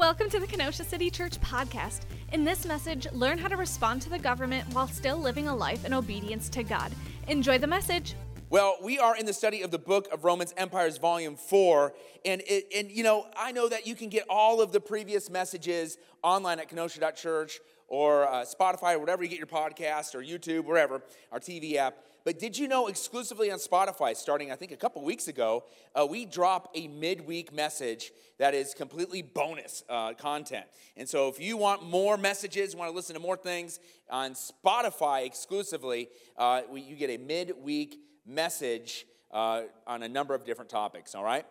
Welcome to the Kenosha City Church podcast. In this message, learn how to respond to the government while still living a life in obedience to God. Enjoy the message. Well, we are in the study of the book of Romans Empires, Volume 4, and you know, I know that you can get all of the previous messages online at kenosha.church or Spotify or whatever you get your podcast or YouTube, wherever, our TV app. But did you know exclusively on Spotify, starting I think a couple weeks ago, we drop a midweek message that is completely bonus content. And so if you want more messages, want to listen to more things on Spotify exclusively, you get a midweek message on a number of different topics, all right?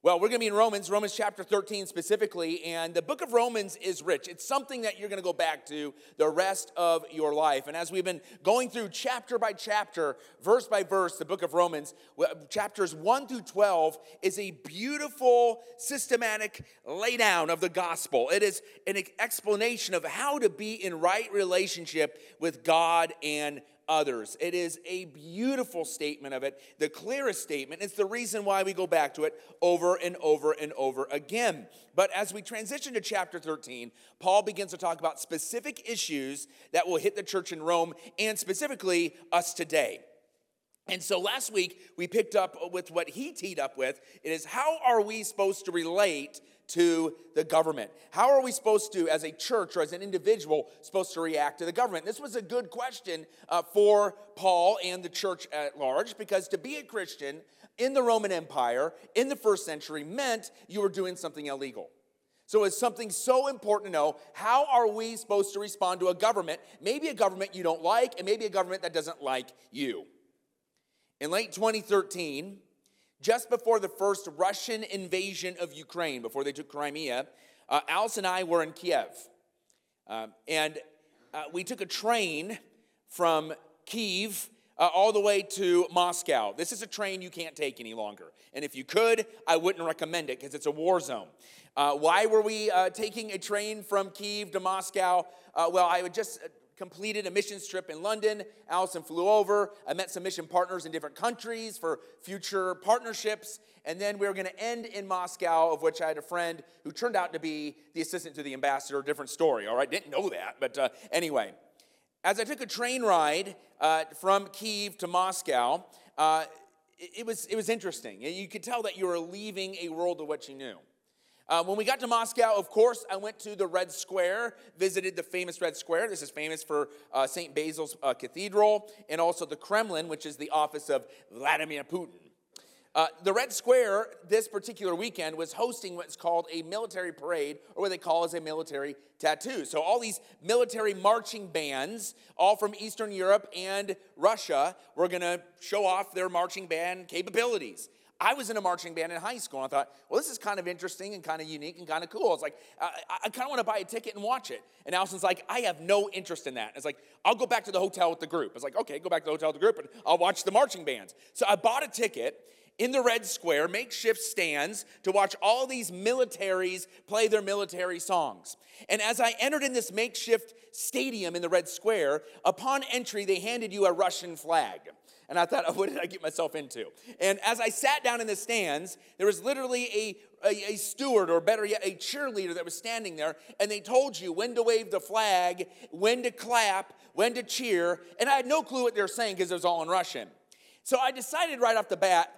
Well, we're going to be in Romans chapter 13 specifically, and the book of Romans is rich. It's something that you're going to go back to the rest of your life. And as we've been going through chapter by chapter, verse by verse, the book of Romans, chapters 1 through 12 is a beautiful, systematic laydown of the gospel. It is an explanation of how to be in right relationship with God and others. It is a beautiful statement of it, the clearest statement. It's the reason why we go back to it over and over and over again. But as we transition to chapter 13, Paul begins to talk about specific issues that will hit the church in Rome and specifically us today. And so last week, we picked up with what he teed up with. It is, how are we supposed to relate to the government? How are we supposed to, as a church or as an individual, supposed to react to the government? This was a good question for Paul and the church at large, because to be a Christian in the Roman Empire in the first century meant you were doing something illegal. So it's something so important to know, how are we supposed to respond to a government, maybe a government you don't like, and maybe a government that doesn't like you? In late 2013, just before the first Russian invasion of Ukraine, before they took Crimea, Alice and I were in Kyiv. And we took a train from Kyiv all the way to Moscow. This is a train you can't take any longer. And if you could, I wouldn't recommend it because it's a war zone. Why were we taking a train from Kyiv to Moscow? Well, I would just completed a missions trip in London. Allison flew over. I met some mission partners in different countries for future partnerships. And then we were going to end in Moscow, of which I had a friend who turned out to be the assistant to the ambassador. Different story, all right? Didn't know that, but anyway. As I took a train ride from Kyiv to Moscow, it was interesting. You could tell that you were leaving a world of what you knew. When we got to Moscow, of course, I went to the Red Square, visited the famous Red Square. This is famous for St. Basil's Cathedral, and also the Kremlin, which is the office of Vladimir Putin. The Red Square this particular weekend was hosting what's called a military parade, or what they call as a military tattoo. So all these military marching bands, all from Eastern Europe and Russia, were going to show off their marching band capabilities. I was in a marching band in high school, and I thought, well, this is kind of interesting and kind of unique and kind of cool. It's like, I kind of want to buy a ticket and watch it. And Allison's like, I have no interest in that. It's like, I'll go back to the hotel with the group. It's like, okay, go back to the hotel with the group, and I'll watch the marching bands. So I bought a ticket in the Red Square, makeshift stands, to watch all these militaries play their military songs. And as I entered in this makeshift stadium in the Red Square, upon entry, they handed you a Russian flag. And I thought, oh, what did I get myself into? And as I sat down in the stands, there was literally a steward, or better yet, a cheerleader that was standing there, and they told you when to wave the flag, when to clap, when to cheer, and I had no clue what they were saying because it was all in Russian. So I decided right off the bat,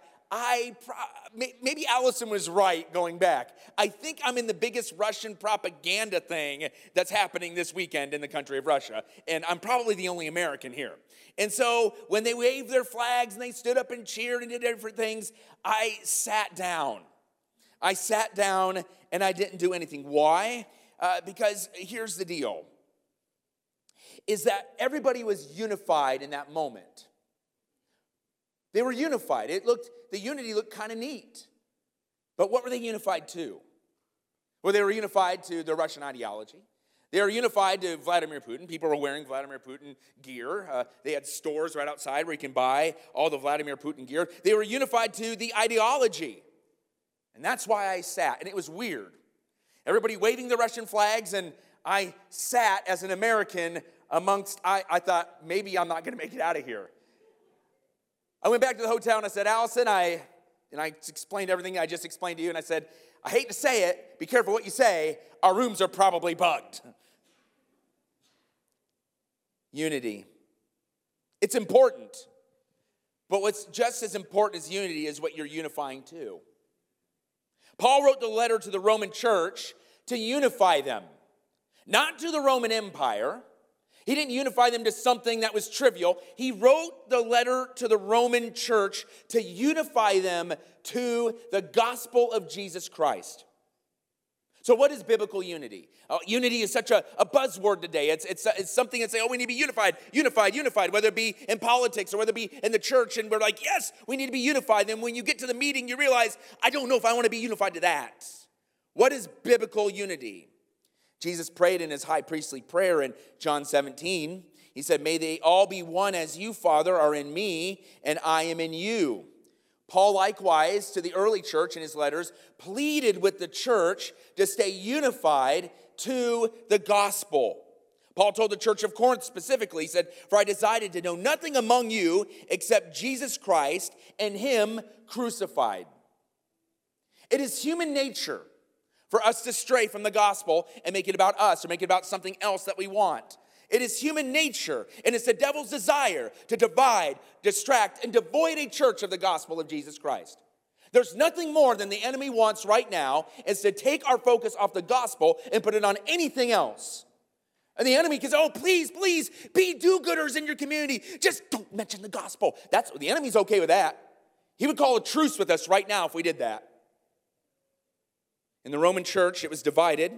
maybe Allison was right going back. I think I'm in the biggest Russian propaganda thing that's happening this weekend in the country of Russia, and I'm probably the only American here. And so when they waved their flags and they stood up and cheered and did different things, I sat down. And I didn't do anything. Why? Because here's the deal, is that everybody was unified in that moment. They were unified. The unity looked kind of neat. But what were they unified to? Well, they were unified to the Russian ideology. They were unified to Vladimir Putin. People were wearing Vladimir Putin gear. They had stores right outside where you can buy all the Vladimir Putin gear. They were unified to the ideology. And that's why I sat. And it was weird. Everybody waving the Russian flags, and I sat as an American amongst, I thought, maybe I'm not going to make it out of here. I went back to the hotel and I said, Allison, I and I explained everything I just explained to you, and I said, I hate to say it, be careful what you say, our rooms are probably bugged. Unity. It's important. But what's just as important as unity is what you're unifying to. Paul wrote the letter to the Roman church to unify them, not to the Roman Empire. He didn't unify them to something that was trivial. He wrote the letter to the Roman church to unify them to the gospel of Jesus Christ. So what is biblical unity? Unity is such a buzzword today. It's something that say, oh, we need to be unified, whether it be in politics or whether it be in the church. And we're like, yes, we need to be unified. Then when you get to the meeting, you realize, I don't know if I want to be unified to that. What is biblical unity? Jesus prayed in his high priestly prayer in John 17. He said, may they all be one as you, Father, are in me and I am in you. Paul likewise to the early church in his letters pleaded with the church to stay unified to the gospel. Paul told the church of Corinth specifically, he said, for I decided to know nothing among you except Jesus Christ and him crucified. It is human nature for us to stray from the gospel and make it about us or make it about something else that we want. It is human nature, and it's the devil's desire to divide, distract, and devoid a church of the gospel of Jesus Christ. There's nothing more than the enemy wants right now is to take our focus off the gospel and put it on anything else. And the enemy can say, oh, please, be do-gooders in your community. Just don't mention the gospel. The enemy's okay with that. He would call a truce with us right now if we did that. In the Roman church, it was divided.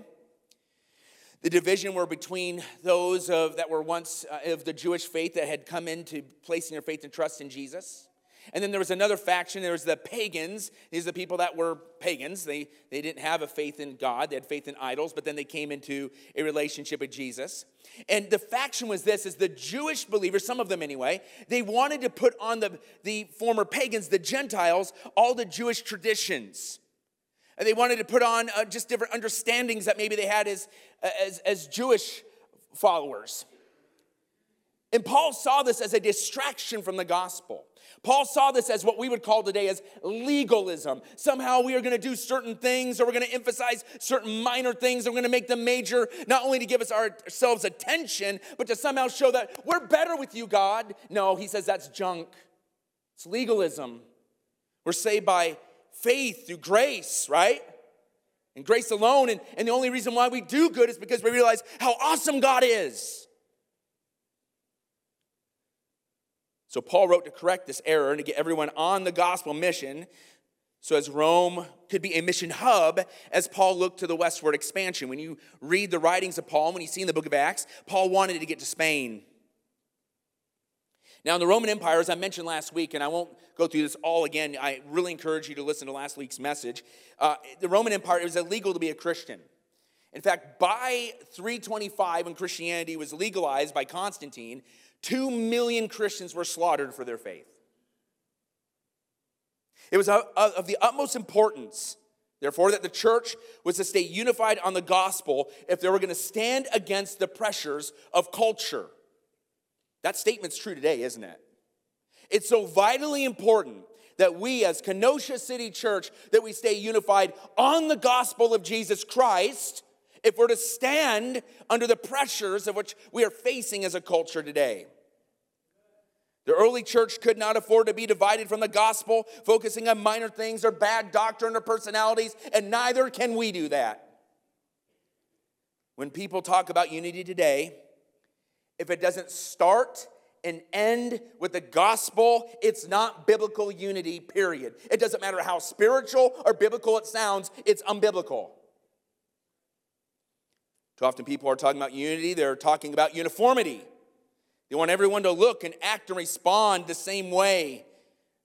The division were between those that were once of the Jewish faith that had come into placing their faith and trust in Jesus. And then there was another faction. There was the pagans. These are the people that were pagans. They didn't have a faith in God. They had faith in idols, but then they came into a relationship with Jesus. And the faction was this, is the Jewish believers, some of them anyway, they wanted to put on the former pagans, the Gentiles, all the Jewish traditions. And they wanted to put on just different understandings that maybe they had as Jewish followers. And Paul saw this as a distraction from the gospel. Paul saw this as what we would call today as legalism. Somehow we are going to do certain things, or we're going to emphasize certain minor things, and we're going to make them major, not only to give us ourselves attention, but to somehow show that we're better with you, God. No, he says that's junk. It's legalism. We're saved by faith through grace, right? And grace alone. And the only reason why we do good is because we realize how awesome God is. So Paul wrote to correct this error and to get everyone on the gospel mission, so as Rome could be a mission hub as Paul looked to the westward expansion. When you read the writings of Paul, when you see in the book of Acts, Paul wanted to get to Spain. Now, in the Roman Empire, as I mentioned last week, and I won't go through this all again, I really encourage you to listen to last week's message. The Roman Empire, it was illegal to be a Christian. In fact, by 325, when Christianity was legalized by Constantine, 2 million Christians were slaughtered for their faith. It was of the utmost importance, therefore, that the church was to stay unified on the gospel if they were going to stand against the pressures of culture. That statement's true today, isn't it? It's so vitally important that we as Kenosha City Church, that we stay unified on the gospel of Jesus Christ if we're to stand under the pressures of which we are facing as a culture today. The early church could not afford to be divided from the gospel, focusing on minor things or bad doctrine or personalities, and neither can we do that. When people talk about unity today, if it doesn't start and end with the gospel, it's not biblical unity, period. It doesn't matter how spiritual or biblical it sounds, it's unbiblical. Too often people are talking about unity, they're talking about uniformity. They want everyone to look and act and respond the same way.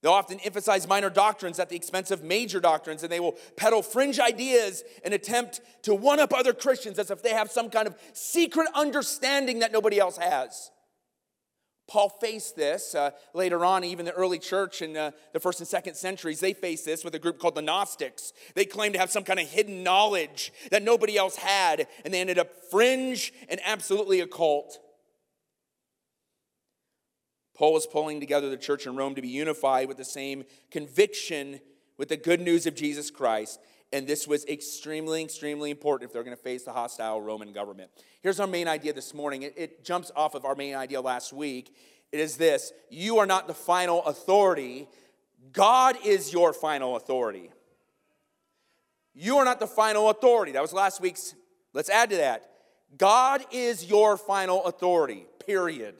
They'll often emphasize minor doctrines at the expense of major doctrines, and they will peddle fringe ideas and attempt to one-up other Christians as if they have some kind of secret understanding that nobody else has. Paul faced this later on, even the early church in the first and second centuries, they faced this with a group called the Gnostics. They claimed to have some kind of hidden knowledge that nobody else had, and they ended up fringe and absolutely occult. Paul was pulling together the church in Rome to be unified with the same conviction with the good news of Jesus Christ. And this was extremely, extremely important if they're going to face the hostile Roman government. Here's our main idea this morning. It jumps off of our main idea last week. It is this: you are not the final authority. God is your final authority. You are not the final authority. That was last week's. Let's add to that. God is your final authority, period.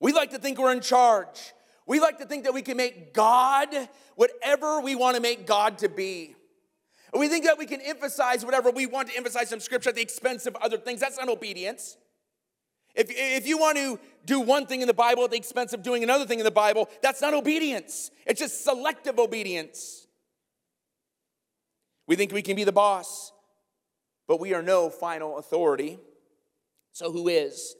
We like to think we're in charge. We like to think that we can make God whatever we want to make God to be. We think that we can emphasize whatever we want to emphasize from Scripture at the expense of other things. That's not obedience. If you want to do one thing in the Bible at the expense of doing another thing in the Bible, that's not obedience. It's just selective obedience. We think we can be the boss, but we are no final authority. So who is?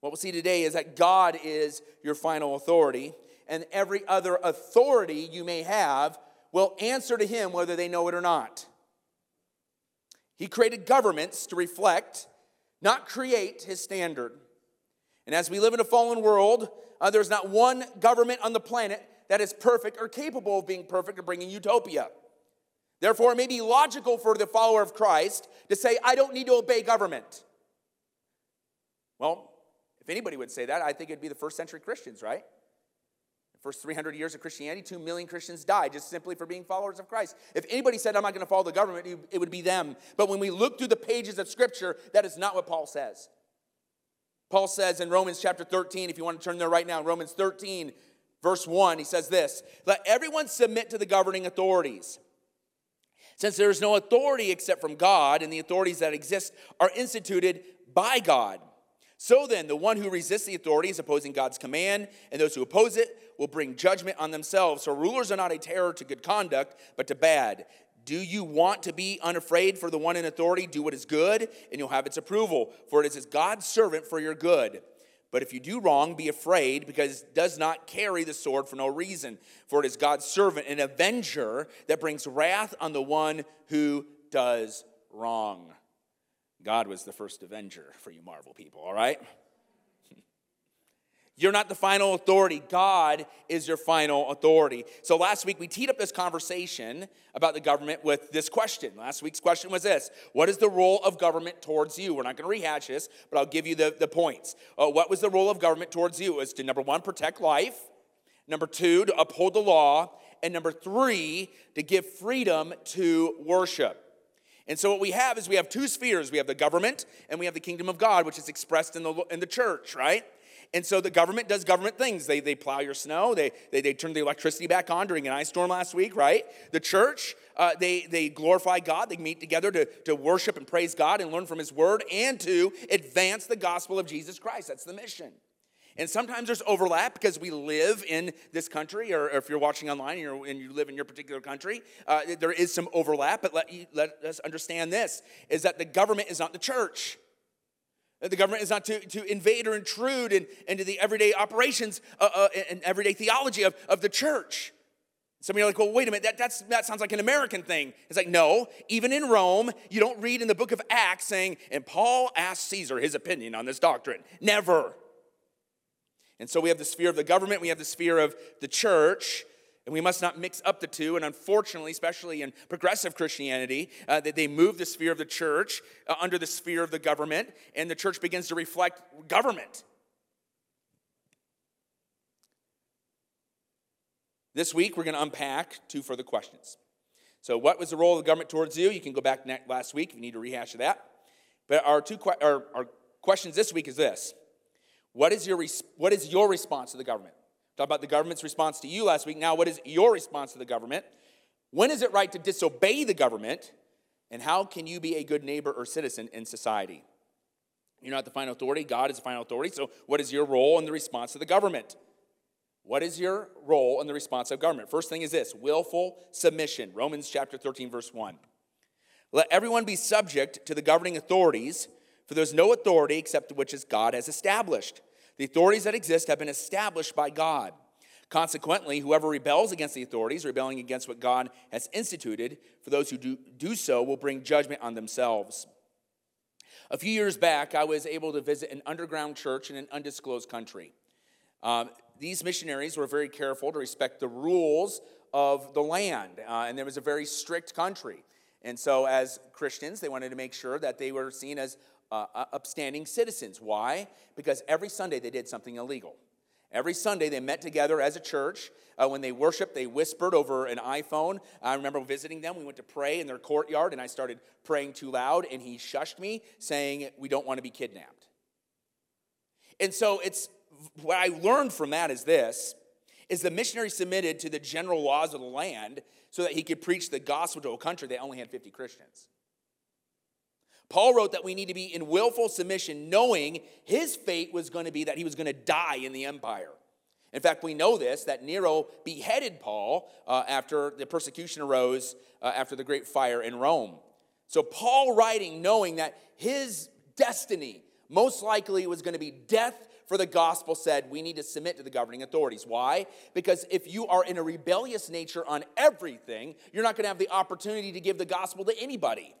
What we'll see today is that God is your final authority, and every other authority you may have will answer to him whether they know it or not. He created governments to reflect, not create, his standard. And as we live in a fallen world, there's not one government on the planet that is perfect or capable of being perfect or bringing utopia. Therefore, it may be logical for the follower of Christ to say, I don't need to obey government. Well, if anybody would say that, I think it'd be the first century Christians, right? The first 300 years of Christianity, 2 million Christians died just simply for being followers of Christ. If anybody said, I'm not going to follow the government, it would be them. But when we look through the pages of Scripture, that is not what Paul says. Paul says in Romans chapter 13, if you want to turn there right now, Romans 13, verse 1, he says this: let everyone submit to the governing authorities, since there is no authority except from God, and the authorities that exist are instituted by God. So then, the one who resists the authority is opposing God's command, and those who oppose it will bring judgment on themselves. So rulers are not a terror to good conduct, but to bad. Do you want to be unafraid for the one in authority? Do what is good, and you'll have its approval, for it is God's servant for your good. But if you do wrong, be afraid, because it does not carry the sword for no reason. For it is God's servant, an avenger, that brings wrath on the one who does wrong. God was the first avenger for you Marvel people, all right? You're not the final authority. God is your final authority. So last week, we teed up this conversation about the government with this question. Last week's question was this: what is the role of government towards you? We're not going to rehash this, but I'll give you the points. What was the role of government towards you? Is to, number one, protect life. Number two, to uphold the law. And number three, to give freedom to worship. And so what we have is we have two spheres. We have the government and we have the kingdom of God, which is expressed in the church, right? And so the government does government things. They plow your snow. They turn the electricity back on during an ice storm last week, right? The church, they glorify God. They meet together to worship and praise God and learn from his word and to advance the gospel of Jesus Christ. That's the mission. And sometimes there's overlap because we live in this country, or if you're watching online and you live in your particular country, there is some overlap. But let us understand this, is that the government is not the church. The government is not to invade or intrude into the everyday operations and everyday theology of the church. Some of you are like, well, wait a minute, that sounds like an American thing. It's like, no, even in Rome, you don't read in the book of Acts saying, and Paul asked Caesar his opinion on this doctrine. Never. And so we have the sphere of the government, we have the sphere of the church, and we must not mix up the two. And unfortunately, especially in progressive Christianity, they move the sphere of the church under the sphere of the government, and the church begins to reflect government. This week, we're going to unpack two further questions. So what was the role of the government towards you? You can go back last week if you need to rehash that. But our questions this week is this: What is your response to the government? Talk about the government's response to you last week. Now, what is your response to the government? When is it right to disobey the government? And how can you be a good neighbor or citizen in society? You're not the final authority. God is the final authority. So what is your role in the response to the government? What is your role in the response of government? First thing is this: willful submission. Romans chapter 13, verse 1. Let everyone be subject to the governing authorities, for there is no authority except which is God has established. The authorities that exist have been established by God. Consequently, whoever rebels against the authorities, rebelling against what God has instituted, for those who do so will bring judgment on themselves. A few years back, I was able to visit an underground church in an undisclosed country. These missionaries were very careful to respect the rules of the land, and there was a very strict country. And so as Christians, they wanted to make sure that they were seen as upstanding citizens. Why? Because every Sunday they did something illegal. Every Sunday they met together as a church. When they worshiped, they whispered over an iPhone. I remember visiting them. We went to pray in their courtyard, and I started praying too loud, and he shushed me, saying, "We don't want to be kidnapped." And so it's what I learned from that is this, is the missionary submitted to the general laws of the land so that he could preach the gospel to a country that only had 50 Christians. Paul wrote that we need to be in willful submission, knowing his fate was going to be that he was going to die in the empire. In fact, we know this, that Nero beheaded Paul after the persecution arose after the great fire in Rome. So Paul writing, knowing that his destiny most likely was going to be death for the gospel, said we need to submit to the governing authorities. Why? Because if you are in a rebellious nature on everything, you're not going to have the opportunity to give the gospel to anybody.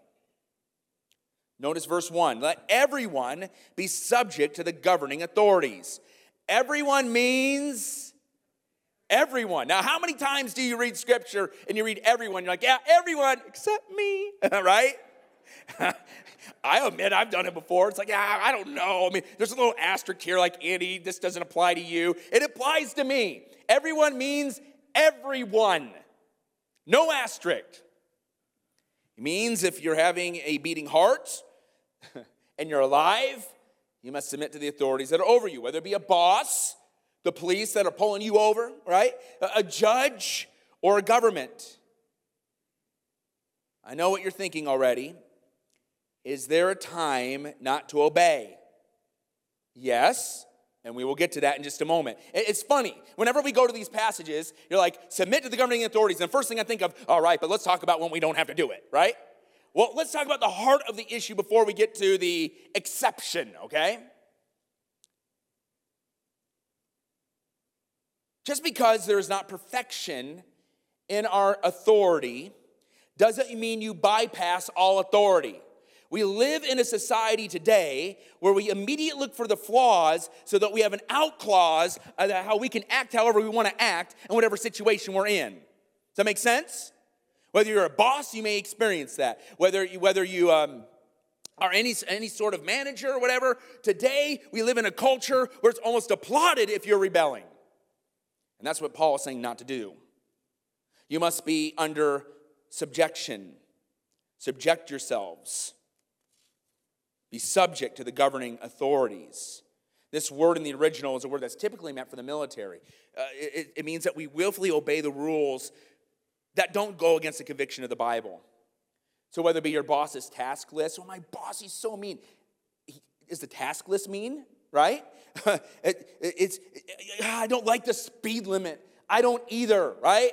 Notice verse 1. Let everyone be subject to the governing authorities. Everyone means everyone. Now, how many times do you read Scripture and you read everyone? You're like, yeah, everyone except me, right? I admit I've done it before. It's like, yeah, I don't know. I mean, there's a little asterisk here like, Andy, this doesn't apply to you. It applies to me. Everyone means everyone. No asterisk. It means if you're having a beating heart and you're alive, you must submit to the authorities that are over you, whether it be a boss, the police that are pulling you over, right? A judge or a government. I know what you're thinking already. Is there a time not to obey? Yes, and we will get to that in just a moment. It's funny. Whenever we go to these passages, you're like, submit to the governing authorities. And the first thing I think of, all right, but let's talk about when we don't have to do it, right? Well, let's talk about the heart of the issue before we get to the exception, okay? Just because there is not perfection in our authority doesn't mean you bypass all authority. We live in a society today where we immediately look for the flaws so that we have an out clause of how we can act however we want to act in whatever situation we're in. Does that make sense? Whether you're a boss, you may experience that. Whether you are any sort of manager or whatever, today we live in a culture where it's almost applauded if you're rebelling. And that's what Paul is saying not to do. You must be under subjection. Subject yourselves. Be subject to the governing authorities. This word in the original is a word that's typically meant for the military. It means that we willfully obey the rules that don't go against the conviction of the Bible. So whether it be your boss's task list, oh, my boss, he's so mean. Is the task list mean, right? I don't like the speed limit. I don't either, right?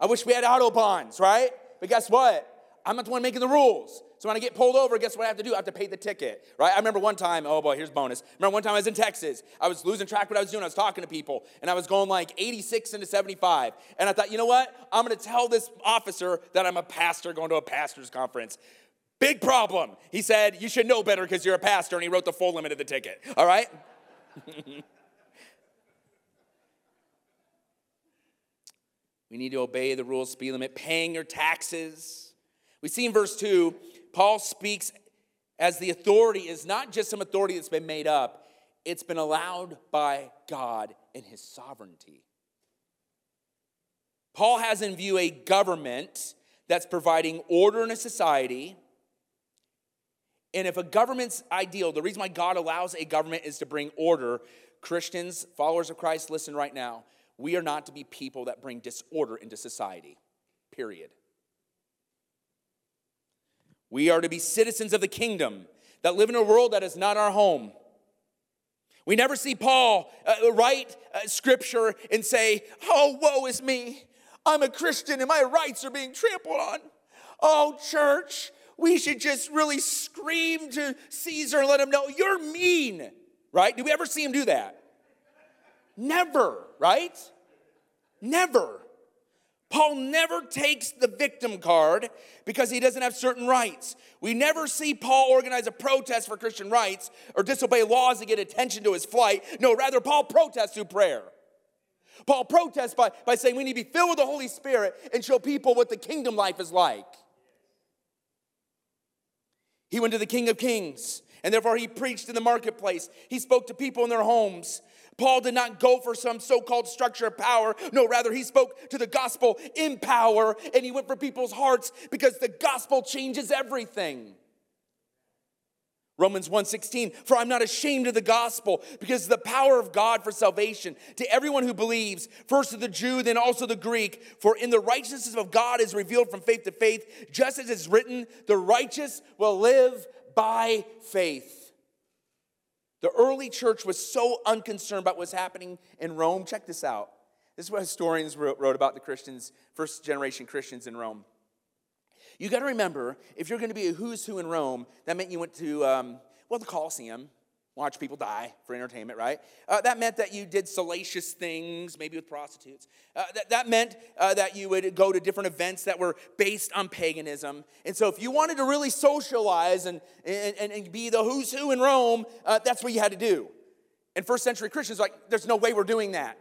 I wish we had autobahns, right? But guess what? I'm not the one making the rules. So when I get pulled over, guess what I have to do? I have to pay the ticket, right? I remember one time, oh boy, here's bonus. Remember one time I was in Texas. I was losing track of what I was doing. I was talking to people, and I was going like 86 into 75. And I thought, you know what? I'm going to tell this officer that I'm a pastor going to a pastor's conference. Big problem. He said, you should know better because you're a pastor, and he wrote the full limit of the ticket, all right? We need to obey the rules, speed limit, paying your taxes. We see in verse 2, Paul speaks as the authority is not just some authority that's been made up. It's been allowed by God in his sovereignty. Paul has in view a government that's providing order in a society. And if a government's ideal, the reason why God allows a government is to bring order. Christians, followers of Christ, listen right now. We are not to be people that bring disorder into society. Period. We are to be citizens of the kingdom that live in a world that is not our home. We never see Paul write scripture and say, oh, woe is me. I'm a Christian and my rights are being trampled on. Oh, church, we should just really scream to Caesar and let him know you're mean, right? Do we ever see him do that? Never, right? Never. Paul never takes the victim card because he doesn't have certain rights. We never see Paul organize a protest for Christian rights or disobey laws to get attention to his flight. No, rather, Paul protests through prayer. Paul protests by saying we need to be filled with the Holy Spirit and show people what the kingdom life is like. He went to the King of Kings, and therefore he preached in the marketplace. He spoke to people in their homes. Paul did not go for some so-called structure of power. No, rather he spoke to the gospel in power, and he went for people's hearts because the gospel changes everything. Romans 1:16, for I'm not ashamed of the gospel, because the power of God for salvation to everyone who believes, first to the Jew, then also the Greek. For in the righteousness of God is revealed from faith to faith, just as it's written, the righteous will live by faith. The early church was so unconcerned about what's happening in Rome. Check this out. This is what historians wrote about the Christians, first generation Christians in Rome. You got to remember, if you're going to be a who's who in Rome, that meant you went to, the Colosseum, watch people die for entertainment, right? That meant that you did salacious things, maybe with prostitutes. That meant that you would go to different events that were based on paganism. And so if you wanted to really socialize and be the who's who in Rome, that's what you had to do. And first century Christians were like, there's no way we're doing that.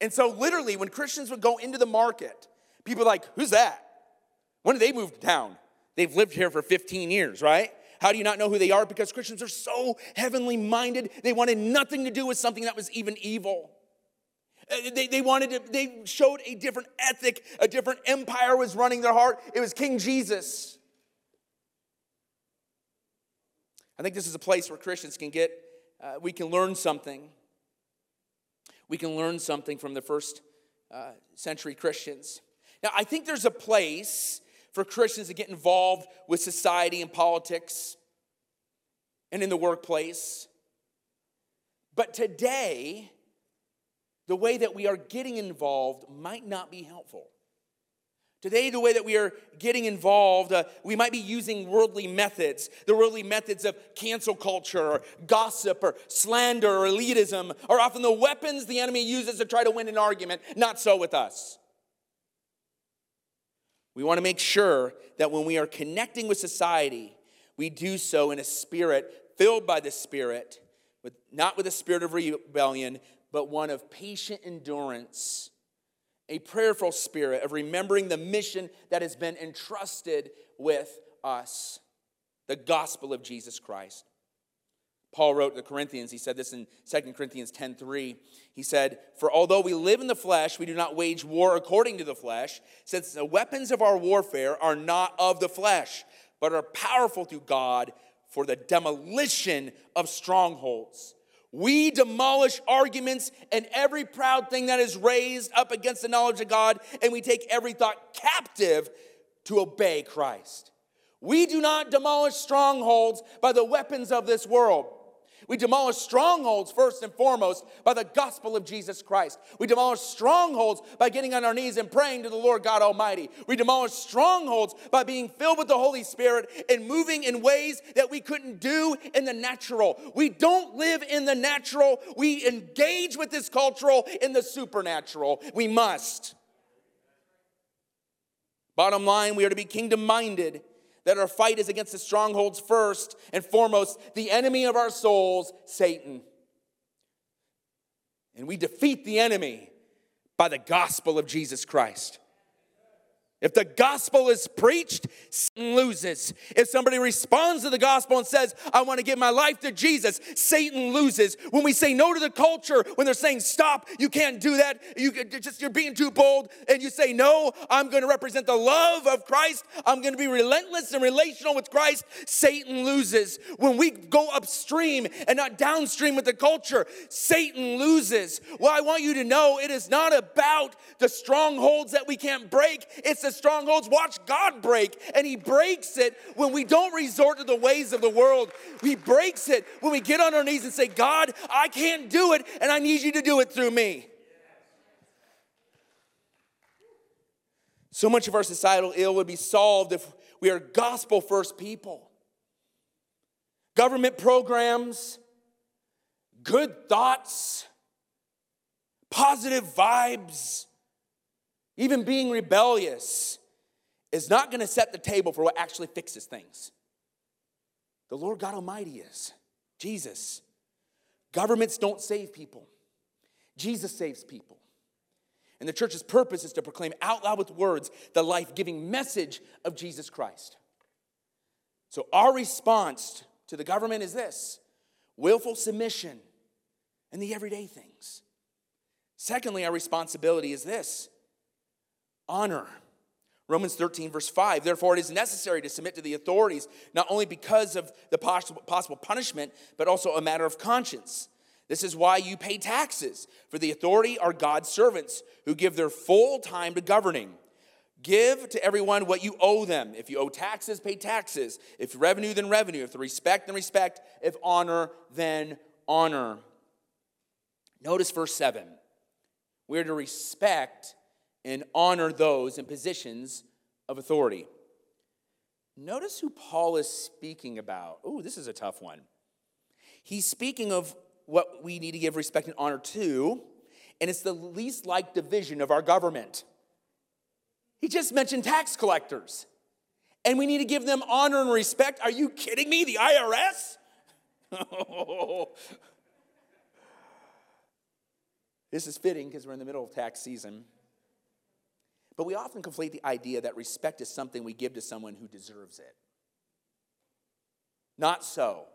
And so literally, when Christians would go into the market, people were like, who's that? When did they move to town? They've lived here for 15 years, right? How do you not know who they are? Because Christians are so heavenly minded. They wanted nothing to do with something that was even evil. They showed a different ethic. A different empire was running their heart. It was King Jesus. I think this is a place where Christians can get, we can learn something. We can learn something from the first century Christians. Now, I think there's a place for Christians to get involved with society and politics and in the workplace. But today, the way that we are getting involved might not be helpful. Today, the way that we are getting involved, we might be using worldly methods, the worldly methods of cancel culture or gossip or slander or elitism are often the weapons the enemy uses to try to win an argument. Not so with us. We want to make sure that when we are connecting with society, we do so in a spirit filled by the Spirit, not with a spirit of rebellion, but one of patient endurance, a prayerful spirit of remembering the mission that has been entrusted with us, the gospel of Jesus Christ. Paul wrote to the Corinthians, he said this in 2 Corinthians 10:3. He said, for although we live in the flesh, we do not wage war according to the flesh, since the weapons of our warfare are not of the flesh, but are powerful through God for the demolition of strongholds. We demolish arguments and every proud thing that is raised up against the knowledge of God, and we take every thought captive to obey Christ. We do not demolish strongholds by the weapons of this world. We demolish strongholds first and foremost by the gospel of Jesus Christ. We demolish strongholds by getting on our knees and praying to the Lord God Almighty. We demolish strongholds by being filled with the Holy Spirit and moving in ways that we couldn't do in the natural. We don't live in the natural. We engage with this cultural in the supernatural. We must. Bottom line, we are to be kingdom-minded. That our fight is against the strongholds first and foremost, the enemy of our souls, Satan. And we defeat the enemy by the gospel of Jesus Christ. If the gospel is preached, Satan loses. If somebody responds to the gospel and says, I want to give my life to Jesus, Satan loses. When we say no to the culture, when they're saying, stop, you can't do that, you're being too bold, and you say, no, I'm going to represent the love of Christ, I'm going to be relentless and relational with Christ, Satan loses. When we go upstream and not downstream with the culture, Satan loses. Well, I want you to know it is not about the strongholds that we can't break, it's the strongholds watch God break, and he breaks it when we don't resort to the ways of the world. He breaks it when we get on our knees and say, God, I can't do it, and I need you to do it through me. So much of our societal ill would be solved if we are gospel-first people. Government programs, good thoughts, positive vibes, even being rebellious is not going to set the table for what actually fixes things. The Lord God Almighty is. Jesus. Governments don't save people. Jesus saves people. And the church's purpose is to proclaim out loud with words the life-giving message of Jesus Christ. So our response to the government is this: willful submission and the everyday things. Secondly, our responsibility is this: honor. Romans 13, verse 5, therefore it is necessary to submit to the authorities, not only because of the possible punishment, but also a matter of conscience. This is why you pay taxes, for the authority are God's servants who give their full time to governing. Give to everyone what you owe them. If you owe taxes, pay taxes. If revenue, then revenue. If respect, then respect. If honor, then honor. Notice verse 7. We are to respect and honor those in positions of authority. Notice who Paul is speaking about. Ooh, this is a tough one. He's speaking of what we need to give respect and honor to, and it's the least like division of our government. He just mentioned tax collectors, and we need to give them honor and respect. Are you kidding me? The IRS? This is fitting because we're in the middle of tax season. But we often conflate the idea that respect is something we give to someone who deserves it. Not so.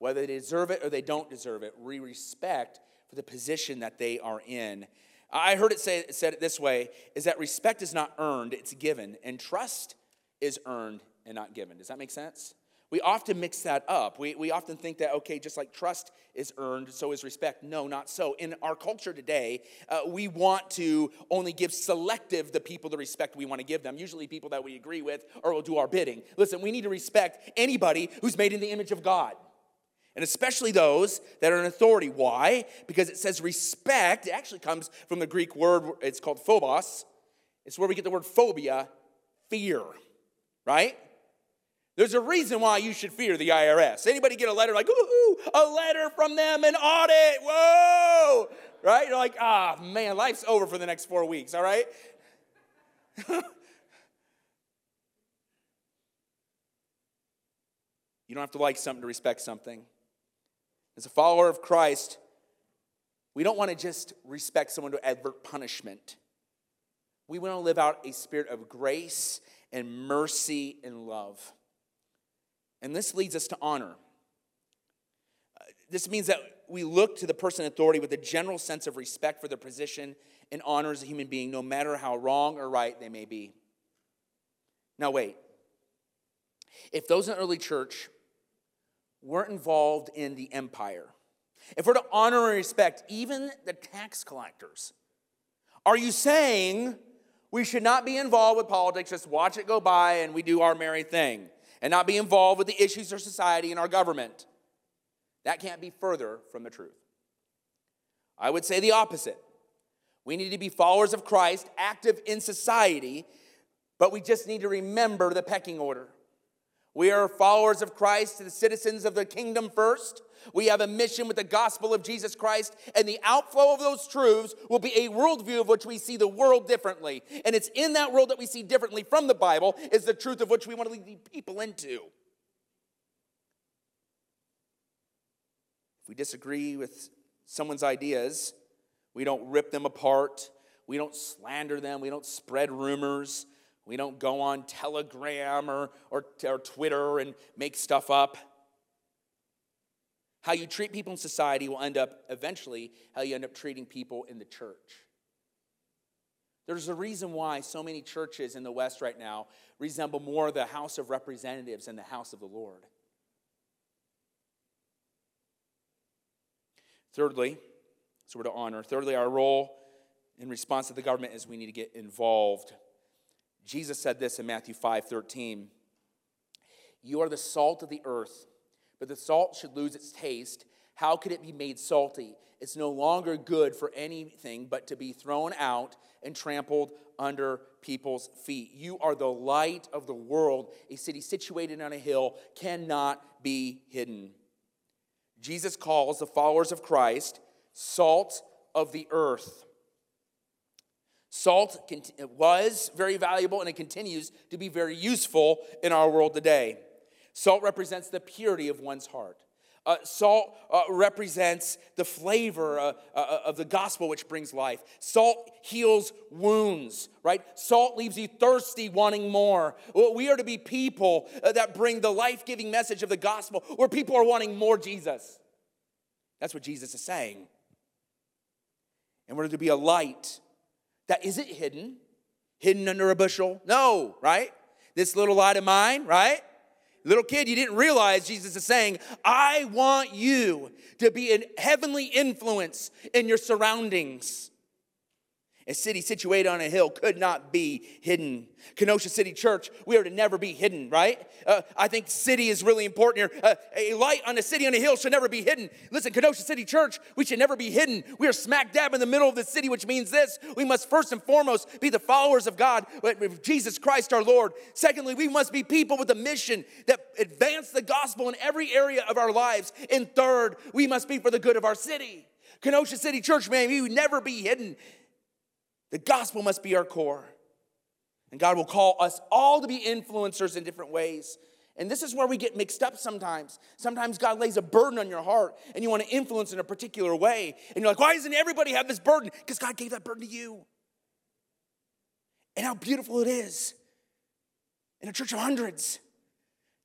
Whether they deserve it or they don't deserve it, we respect for the position that they are in. I heard it said it this way, is that respect is not earned, it's given. And trust is earned and not given. Does that make sense? We often mix that up. We often think that, okay, just like trust is earned, so is respect. No, not so. In our culture today, we want to only give selective the people the respect we want to give them, usually people that we agree with or will do our bidding. Listen, we need to respect anybody who's made in the image of God, and especially those that are in authority. Why? Because it says respect. It actually comes from the Greek word, it's called phobos. It's where we get the word phobia, fear, right? There's a reason why you should fear the IRS. Anybody get a letter like, ooh, a letter from them, an audit, whoa, right? You're like, ah, man, life's over for the next 4 weeks, all right? You don't have to like something to respect something. As a follower of Christ, we don't want to just respect someone to avert punishment. We want to live out a spirit of grace and mercy and love. And this leads us to honor. This means that we look to the person in authority with a general sense of respect for their position and honor as a human being, no matter how wrong or right they may be. Now wait. If those in the early church weren't involved in the empire, if we're to honor and respect even the tax collectors, are you saying we should not be involved with politics, just watch it go by and we do our merry thing, and not be involved with the issues of society and our government? That can't be further from the truth. I would say the opposite. We need to be followers of Christ, active in society, but we just need to remember the pecking order. We are followers of Christ, the citizens of the kingdom first. We have a mission with the gospel of Jesus Christ, and the outflow of those truths will be a worldview of which we see the world differently. And it's in that world that we see differently from the Bible is the truth of which we want to lead the people into. If we disagree with someone's ideas, we don't rip them apart. We don't slander them. We don't spread rumors. We don't go on Telegram or Twitter and make stuff up. How you treat people in society will end up eventually how you end up treating people in the church. There's a reason why so many churches in the West right now resemble more the House of Representatives than the House of the Lord. Thirdly, so we're to honor. Thirdly, our role in response to the government is we need to get involved. Jesus said this in Matthew 5:13. You are the salt of the earth, but the salt should lose its taste. How could it be made salty? It's no longer good for anything but to be thrown out and trampled under people's feet. You are the light of the world. A city situated on a hill cannot be hidden. Jesus calls the followers of Christ salt of the earth. Salt was very valuable, and it continues to be very useful in our world today. Salt represents the purity of one's heart, Salt represents the flavor of the gospel, which brings life. Salt heals wounds, right? Salt leaves you thirsty, wanting more. We are to be people that bring the life-giving message of the gospel, where people are wanting more Jesus. That's what Jesus is saying. And we're to be a light that isn't hidden under a bushel. No, right? This little light of mine, right? Little kid, you didn't realize Jesus is saying, I want you to be a heavenly influence in your surroundings. A city situated on a hill could not be hidden. Kenosha City Church, we are to never be hidden, right? I think city is really important here. A light on a city on a hill should never be hidden. Listen, Kenosha City Church, we should never be hidden. We are smack dab in the middle of the city, which means this. We must first and foremost be the followers of God, with Jesus Christ our Lord. Secondly, we must be people with a mission that advance the gospel in every area of our lives. And third, we must be for the good of our city. Kenosha City Church, man, we would never be hidden. The gospel must be our core. And God will call us all to be influencers in different ways. And this is where we get mixed up sometimes. Sometimes God lays a burden on your heart and you want to influence in a particular way. And you're like, why doesn't everybody have this burden? Because God gave that burden to you. And how beautiful it is in a church of hundreds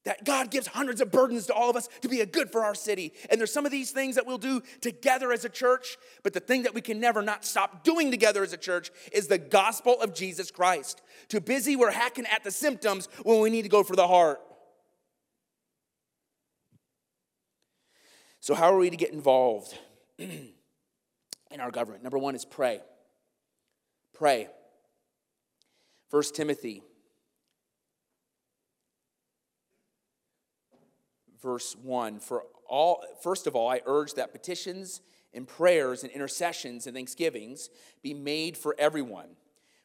that God gives hundreds of burdens to all of us to be a good for our city. And there's some of these things that we'll do together as a church, but the thing that we can never not stop doing together as a church is the gospel of Jesus Christ. Too busy, we're hacking at the symptoms when we need to go for the heart. So how are we to get involved in our government? Number one is pray. Pray. 1 Timothy Verse 1, first of all, I urge that petitions and prayers and intercessions and thanksgivings be made for everyone,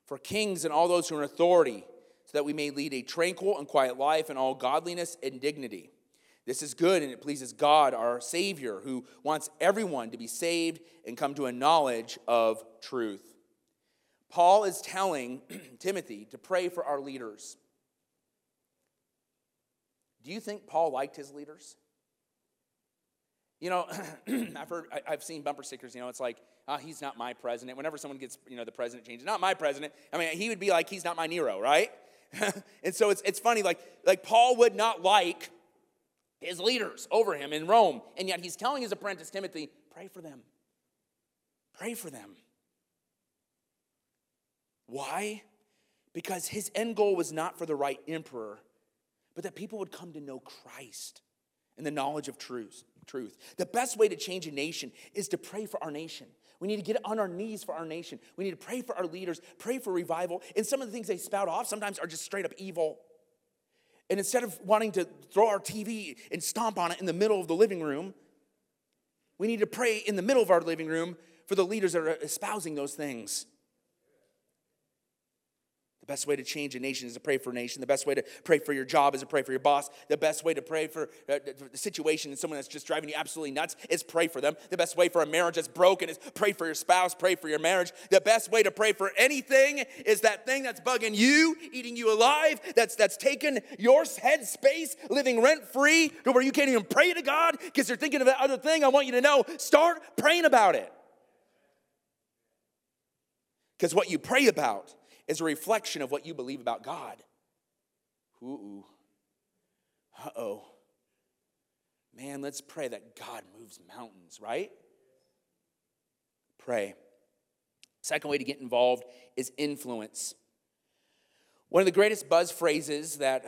for kings and all those who are in authority, so that we may lead a tranquil and quiet life in all godliness and dignity. This is good, and it pleases God, our Savior, who wants everyone to be saved and come to a knowledge of truth. Paul is telling Timothy to pray for our leaders. Do you think Paul liked his leaders? You know, I've seen bumper stickers, you know, it's like, he's not my president. Whenever someone gets, you know, the president changes, not my president. I mean, he would be like, he's not my Nero, right? And so it's funny, like Paul would not like his leaders over him in Rome. And yet he's telling his apprentice, Timothy, pray for them. Pray for them. Why? Because his end goal was not for the right emperor, but that people would come to know Christ and the knowledge of truth. The best way to change a nation is to pray for our nation. We need to get on our knees for our nation. We need to pray for our leaders, pray for revival. And some of the things they spout off sometimes are just straight up evil. And instead of wanting to throw our TV and stomp on it in the middle of the living room, we need to pray in the middle of our living room for the leaders that are espousing those things. The best way to change a nation is to pray for a nation. The best way to pray for your job is to pray for your boss. The best way to pray for the situation in someone that's just driving you absolutely nuts is pray for them. The best way for a marriage that's broken is pray for your spouse, pray for your marriage. The best way to pray for anything is that thing that's bugging you, eating you alive, that's taken your head space, living rent-free to where you can't even pray to God because you're thinking of that other thing. I want you to know, start praying about it. Because what you pray about is a reflection of what you believe about God. Ooh. Uh-oh. Man, let's pray that God moves mountains, right? Pray. Second way to get involved is influence. One of the greatest buzz phrases that,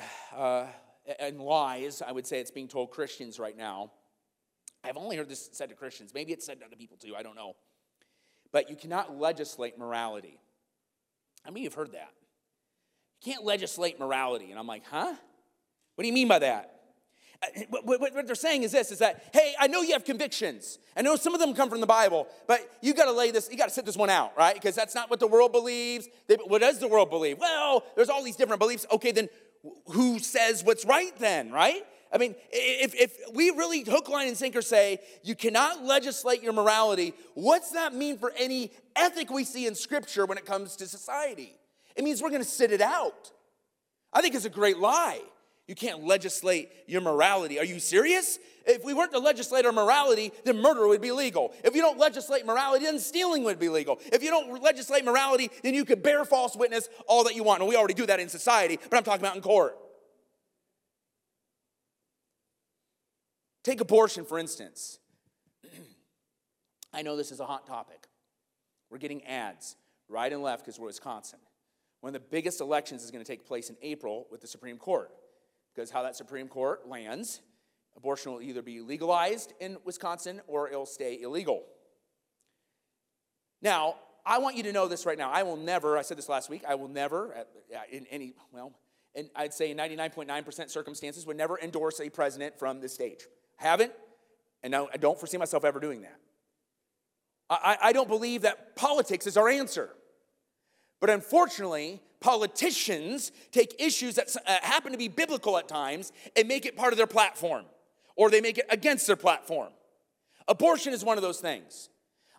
and lies, I would say it's being told Christians right now. I've only heard this said to Christians. Maybe it's said to other people too, I don't know. But you cannot legislate morality. How many of you have heard that? You can't legislate morality. And I'm like, huh? What do you mean by that? What they're saying is this, is that, hey, I know you have convictions. I know some of them come from the Bible, but you got to you got to sit this one out, right? Because that's not what the world believes. What does the world believe? Well, there's all these different beliefs. Okay, then who says what's right then, right? I mean, if we really hook, line, and sinker say you cannot legislate your morality, what's that mean for any ethic we see in Scripture when it comes to society? It means we're going to sit it out. I think it's a great lie. You can't legislate your morality. Are you serious? If we weren't to legislate our morality, then murder would be legal. If you don't legislate morality, then stealing would be legal. If you don't legislate morality, then you could bear false witness all that you want. And we already do that in society, but I'm talking about in court. Take abortion, for instance. I know this is a hot topic. We're getting ads right and left because we're Wisconsin. One of the biggest elections is going to take place in April with the Supreme Court. Because how that Supreme Court lands, abortion will either be legalized in Wisconsin or it'll stay illegal. Now, I want you to know this right now. I will never, I said this last week, I will never, in any, well, and I'd say 99.9% circumstances, would never endorse a president from this stage. I haven't, and I don't foresee myself ever doing that. I don't believe that politics is our answer. But unfortunately, politicians take issues that happen to be biblical at times and make it part of their platform, or they make it against their platform. Abortion is one of those things.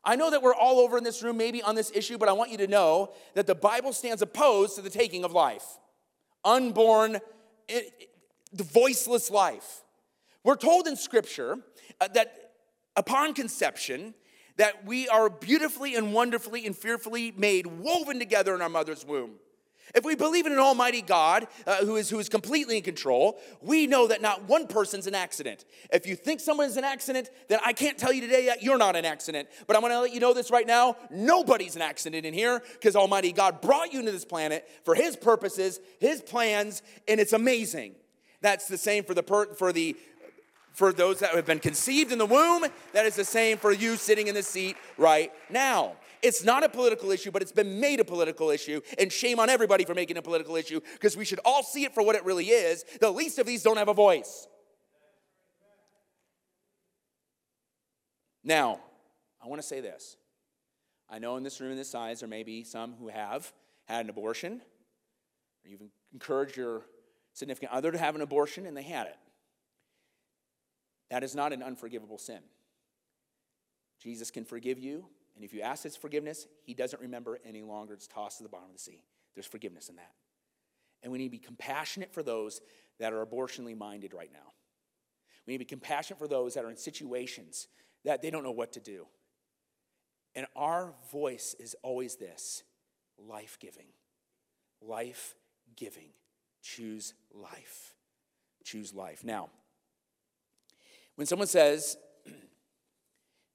I know that we're all over in this room maybe on this issue, but I want you to know that the Bible stands opposed to the taking of life. Unborn, the voiceless life. We're told in Scripture that upon conception, that we are beautifully and wonderfully and fearfully made, woven together in our mother's womb. If we believe in an almighty God who is completely in control, we know that not one person's an accident. If you think someone's an accident, then I can't tell you today that you're not an accident. But I'm going to let you know this right now. Nobody's an accident in here because almighty God brought you into this planet for his purposes, his plans, and it's amazing. That's the same for those that have been conceived in the womb, that is the same for you sitting in the seat right now. It's not a political issue, but it's been made a political issue, and shame on everybody for making it a political issue, because we should all see it for what it really is. The least of these don't have a voice. Now, I want to say this. I know in this room, in this size, there may be some who have had an abortion, or you've encouraged your significant other to have an abortion, and they had it. That is not an unforgivable sin. Jesus can forgive you, and if you ask his forgiveness, he doesn't remember it any longer. It's tossed to the bottom of the sea. There's forgiveness in that. And we need to be compassionate for those that are abortionally minded right now. We need to be compassionate for those that are in situations that they don't know what to do. And our voice is always this: life-giving. Life-giving. Choose life. Choose life. Now, when someone says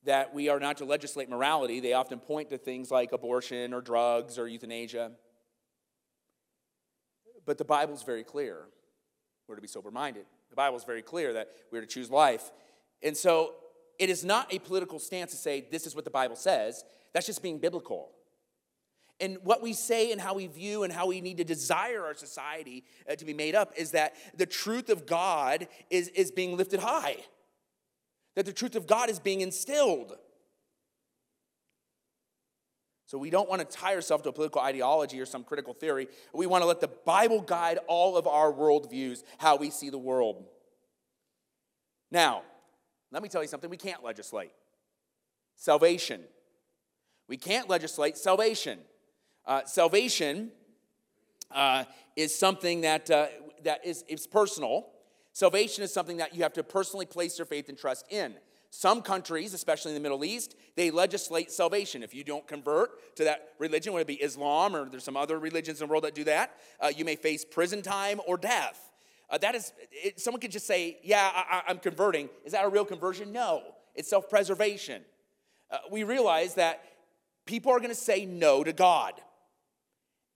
that we are not to legislate morality, they often point to things like abortion or drugs or euthanasia. But the Bible's very clear. We're to be sober-minded. The Bible's very clear that we're to choose life. And so it is not a political stance to say this is what the Bible says. That's just being biblical. And what we say and how we view and how we need to desire our society to be made up is that the truth of God is being lifted high. That the truth of God is being instilled. So we don't want to tie ourselves to a political ideology or some critical theory. We want to let the Bible guide all of our worldviews, how we see the world. Now, let me tell you something we can't legislate. Salvation. We can't legislate salvation. Salvation is something that is personal. Salvation is something that you have to personally place your faith and trust in. Some countries, especially in the Middle East, they legislate salvation. If you don't convert to that religion, whether it be Islam or there's some other religions in the world that do that, you may face prison time or death. Someone could just say, yeah, I'm converting. Is that a real conversion? No. It's self-preservation. We realize that people are going to say no to God.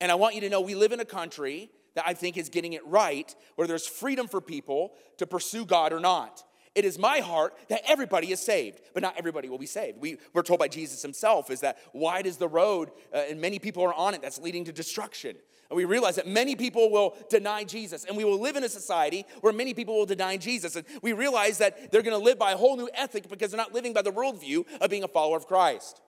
And I want you to know we live in a country that I think is getting it right, where there's freedom for people to pursue God or not. It is my heart that everybody is saved, but not everybody will be saved. We're told by Jesus himself is that wide is the road, and many people are on it, that's leading to destruction. And we realize that many people will deny Jesus, and we will live in a society where many people will deny Jesus. And we realize that they're going to live by a whole new ethic because they're not living by the worldview of being a follower of Christ.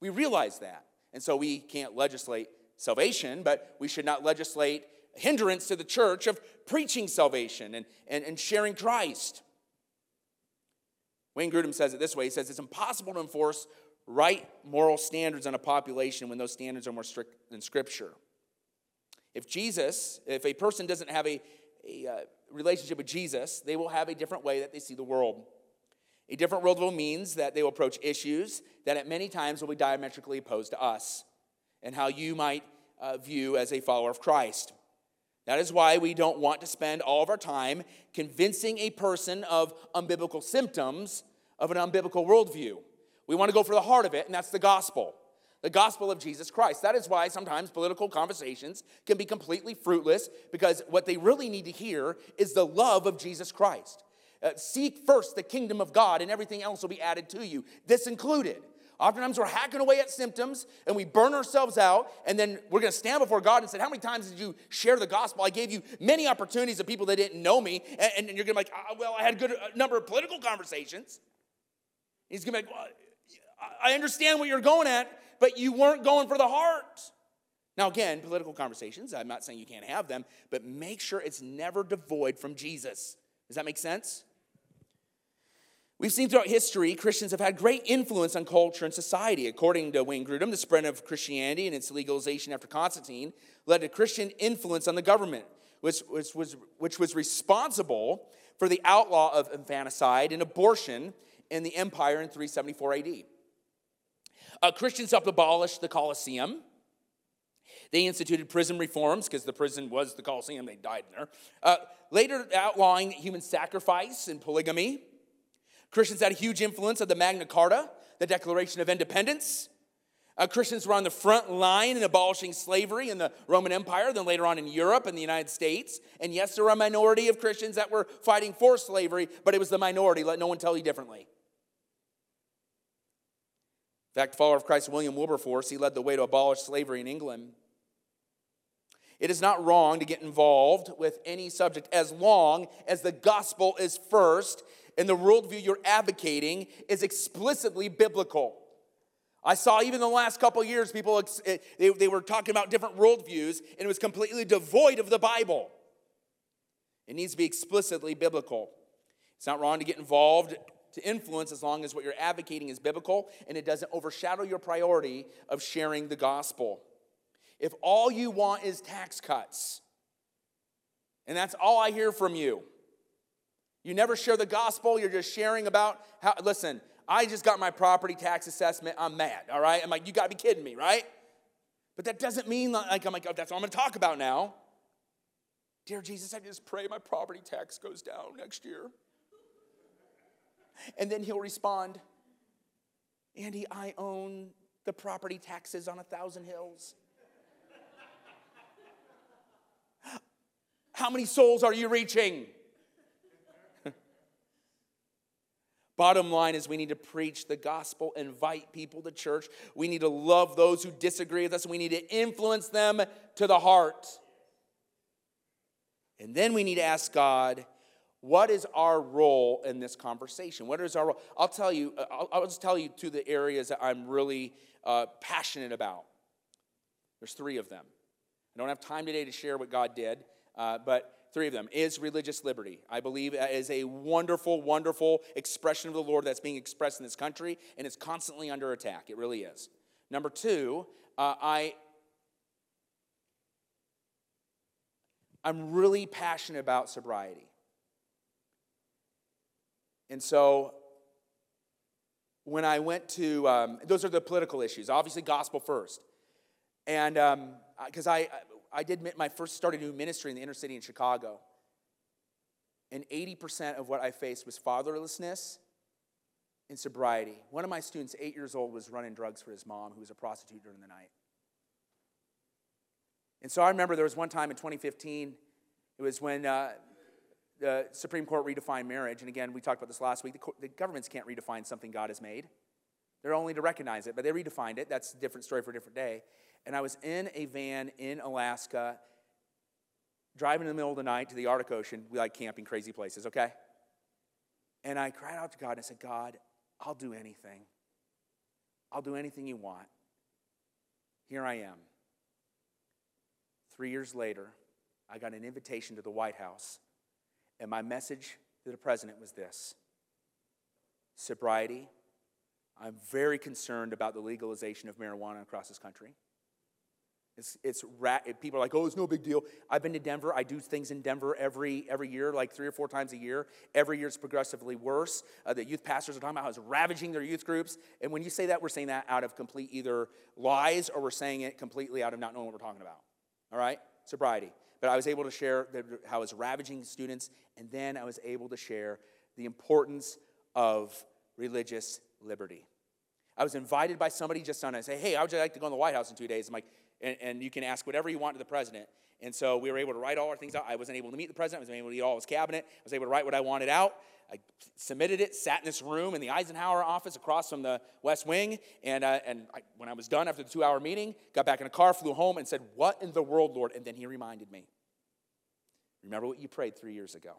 We realize that, and so we can't legislate salvation, but we should not legislate hindrance to the church of preaching salvation and sharing Christ. Wayne Grudem says it this way. He says, it's impossible to enforce right moral standards on a population when those standards are more strict than Scripture. If a person doesn't have a, relationship with Jesus, they will have a different way that they see the world. A different worldview means that they will approach issues that at many times will be diametrically opposed to us and how you might view as a follower of Christ. That is why we don't want to spend all of our time convincing a person of unbiblical symptoms of an unbiblical worldview. We want to go for the heart of it, and that's the gospel of Jesus Christ. That is why sometimes political conversations can be completely fruitless, because what they really need to hear is the love of Jesus Christ. Seek first the kingdom of God, and everything else will be added to you, this included. Oftentimes we're hacking away at symptoms, and we burn ourselves out, and then we're going to stand before God and say, how many times did you share the gospel? I gave you many opportunities of people that didn't know me, and you're going to be like, well, I had a good number of political conversations. And he's going to be like, well, I understand what you're going at, but you weren't going for the heart. Now, again, political conversations, I'm not saying you can't have them, but make sure it's never devoid from Jesus. Does that make sense? We've seen throughout history, Christians have had great influence on culture and society. According to Wayne Grudem, the spread of Christianity and its legalization after Constantine led to Christian influence on the government, which was responsible for the outlaw of infanticide and abortion in the empire in 374 AD. Christians helped abolish the Colosseum. They instituted prison reforms, because the prison was the Colosseum. They died in there. Later outlawing human sacrifice and polygamy. Christians had a huge influence on the Magna Carta, the Declaration of Independence. Christians were on the front line in abolishing slavery in the Roman Empire, then later on in Europe and the United States. And yes, there were a minority of Christians that were fighting for slavery, but it was the minority. Let no one tell you differently. In fact, the follower of Christ, William Wilberforce, he led the way to abolish slavery in England. It is not wrong to get involved with any subject as long as the gospel is first and the worldview you're advocating is explicitly biblical. I saw even the last couple of years, people, they were talking about different worldviews, and it was completely devoid of the Bible. It needs to be explicitly biblical. It's not wrong to get involved, to influence, as long as what you're advocating is biblical, and it doesn't overshadow your priority of sharing the gospel. If all you want is tax cuts, and that's all I hear from you, you never share the gospel. You're just sharing about how, listen, I just got my property tax assessment. I'm mad, all right? I'm like, you got to be kidding me, right? But that doesn't mean, like, I'm like, oh, that's all I'm going to talk about now. Dear Jesus, I just pray my property tax goes down next year. And then he'll respond, Andy, I own the property taxes on 1,000 hills. How many souls are you reaching? Bottom line is, we need to preach the gospel, invite people to church. We need to love those who disagree with us. We need to influence them to the heart. And then we need to ask God, what is our role in this conversation? What is our role? I'll just tell you two of the areas that I'm really passionate about. There's three of them. I don't have time today to share what God did, but three of them is religious liberty. I believe it is a wonderful, wonderful expression of the Lord that's being expressed in this country, and it's constantly under attack. It really is. Number two, I'm really passionate about sobriety. And so when I went to, those are the political issues, obviously gospel first. And because I did my first started new ministry in the inner city in Chicago. And 80% of what I faced was fatherlessness and sobriety. One of my students, 8 years old, was running drugs for his mom, who was a prostitute during the night. And so I remember there was one time in 2015, it was when the Supreme Court redefined marriage. And again, we talked about this last week. The governments can't redefine something God has made. They're only to recognize it, but they redefined it. That's a different story for a different day. And I was in a van in Alaska, driving in the middle of the night to the Arctic Ocean. We like camping, crazy places, okay? And I cried out to God, and I said, God, I'll do anything. I'll do anything you want. Here I am. 3 years later, I got an invitation to the White House, and my message to the president was this: sobriety. I'm very concerned about the legalization of marijuana across this country. People are like, oh, it's no big deal. I've been to Denver. I do things in Denver every year, like 3 or 4 times a year. Every year it's progressively worse. The youth pastors are talking about how it's ravaging their youth groups. And when you say that, we're saying that out of complete either lies or we're saying it completely out of not knowing what we're talking about. All right? Sobriety. But I was able to share how it's ravaging students. And then I was able to share the importance of religious liberty. I was invited by somebody just on and say, hey, I would like to go in the White House in 2 days. I'm like, and you can ask whatever you want to the president. And so we were able to write all our things out. I wasn't able to meet the president. I wasn't able to meet all his cabinet. I was able to write what I wanted out. I submitted it, sat in this room in the Eisenhower office across from the West Wing. And when I was done after the 2-hour meeting, got back in a car, flew home, and said, what in the world, Lord? And then he reminded me, remember what you prayed 3 years ago.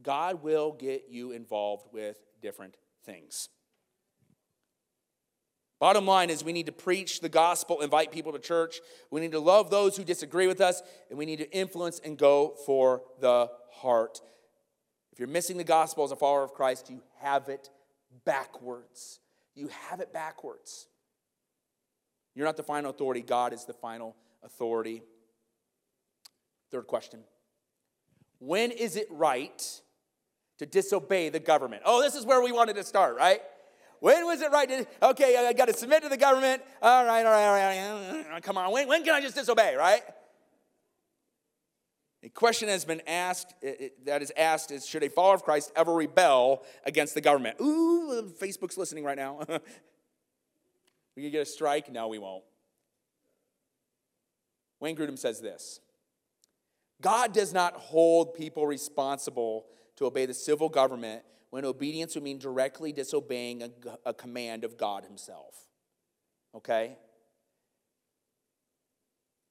God will get you involved with different things. Bottom line is we need to preach the gospel, invite people to church. We need to love those who disagree with us, and we need to influence and go for the heart. If you're missing the gospel as a follower of Christ, you have it backwards. You have it backwards. You're not the final authority. God is the final authority. Third question. When is it right to disobey the government? Oh, this is where we wanted to start, right? When was it right to, okay, I got to submit to the government. All right. Come on, when can I just disobey, right? A question has been asked, is should a follower of Christ ever rebel against the government? Ooh, Facebook's listening right now. We could get a strike? No, we won't. Wayne Grudem says this. God does not hold people responsible to obey the civil government when obedience would mean directly disobeying a command of God himself. Okay?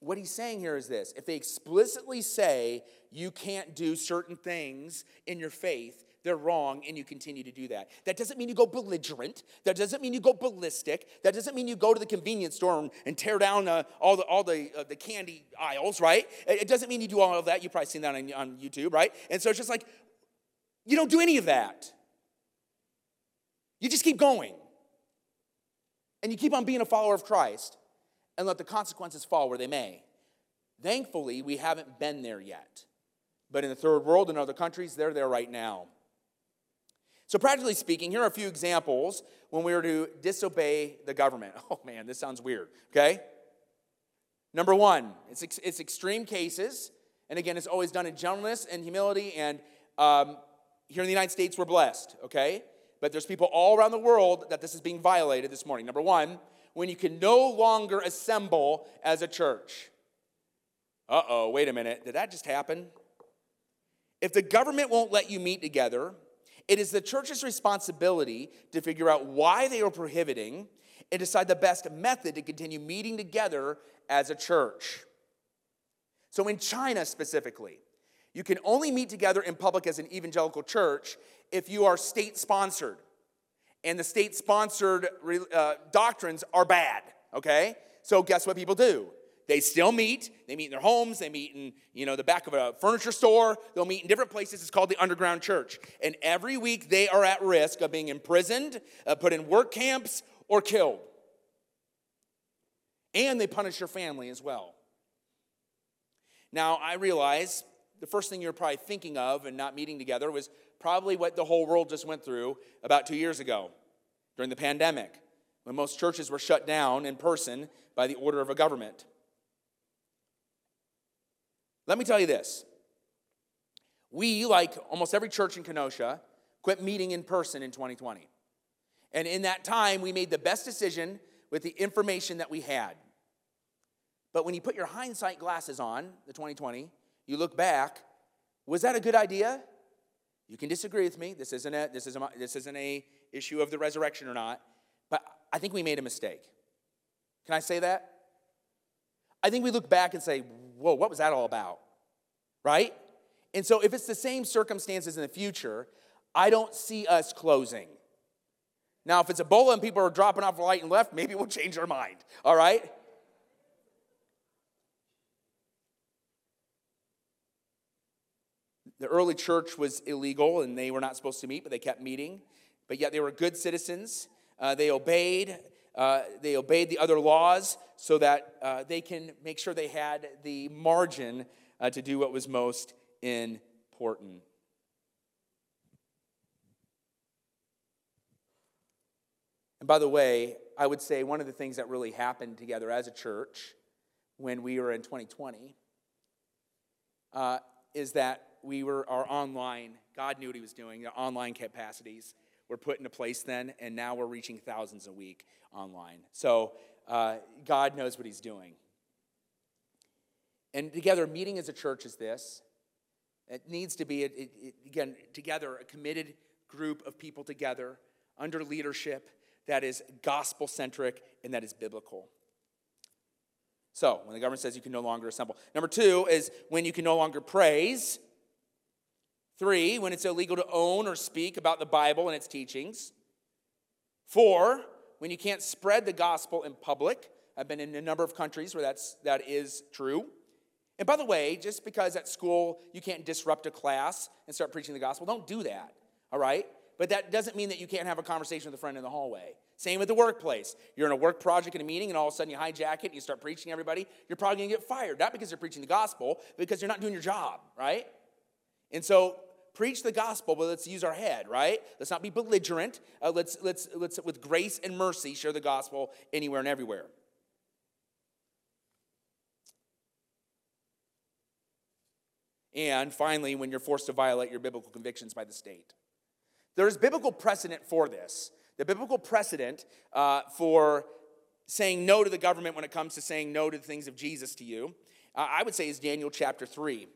What he's saying here is this. If they explicitly say you can't do certain things in your faith, they're wrong and you continue to do that. That doesn't mean you go belligerent. That doesn't mean you go ballistic. That doesn't mean you go to the convenience store and tear down all the candy aisles, right? It doesn't mean you do all of that. You've probably seen that on YouTube, right? And so it's just like, you don't do any of that. You just keep going. And you keep on being a follower of Christ and let the consequences fall where they may. Thankfully, we haven't been there yet. But in the third world and other countries, they're there right now. So practically speaking, here are a few examples when we were to disobey the government. Oh man, this sounds weird, okay? Number one, it's extreme cases. And again, it's always done in gentleness and humility and here in the United States, we're blessed, okay? But there's people all around the world that this is being violated this morning. Number one, when you can no longer assemble as a church. Uh-oh, wait a minute. Did that just happen? If the government won't let you meet together, it is the church's responsibility to figure out why they are prohibiting and decide the best method to continue meeting together as a church. So in China specifically, you can only meet together in public as an evangelical church if you are state-sponsored. And the state-sponsored doctrines are bad, okay? So guess what people do? They still meet. They meet in their homes. They meet in, the back of a furniture store. They'll meet in different places. It's called the underground church. And every week they are at risk of being imprisoned, put in work camps, or killed. And they punish your family as well. Now, I realize the first thing you're probably thinking of and not meeting together was probably what the whole world just went through about 2 years ago during the pandemic when most churches were shut down in person by the order of a government. Let me tell you this. We, like almost every church in Kenosha, quit meeting in person in 2020. And in that time, we made the best decision with the information that we had. But when you put your hindsight glasses on, the 2020, you look back, was that a good idea? You can disagree with me. This isn't a issue of the resurrection or not, but I think we made a mistake. Can I say that? I think we look back and say, whoa, what was that all about? Right? And so if it's the same circumstances in the future, I don't see us closing. Now, if it's Ebola and people are dropping off right and left, maybe we'll change our mind. All right? The early church was illegal, and they were not supposed to meet, but they kept meeting. But yet they were good citizens. They obeyed. They obeyed the other laws so that they can make sure they had the margin to do what was most important. And by the way, I would say one of the things that really happened together as a church when we were in 2020 is that we were our online, God knew what he was doing, the online capacities were put into place then, and now we're reaching thousands a week online. So God knows what he's doing. And together, meeting as a church is this. It needs to be, again, together, a committed group of people together under leadership that is gospel-centric and that is biblical. So, when the government says you can no longer assemble. Number two is when you can no longer praise. Three, when it's illegal to own or speak about the Bible and its teachings. Four, when you can't spread the gospel in public. I've been in a number of countries where that is true. And by the way, just because at school you can't disrupt a class and start preaching the gospel, don't do that, all right? But that doesn't mean that you can't have a conversation with a friend in the hallway. Same with the workplace. You're in a work project in a meeting, and all of a sudden you hijack it, and you start preaching to everybody. You're probably going to get fired, not because you're preaching the gospel, but because you're not doing your job, right? And so preach the gospel, but let's use our head, right? Let's not be belligerent. Let's with grace and mercy, share the gospel anywhere and everywhere. And finally, when you're forced to violate your biblical convictions by the state. There is biblical precedent for this. The biblical precedent for saying no to the government when it comes to saying no to the things of Jesus to you, I would say is Daniel chapter 3.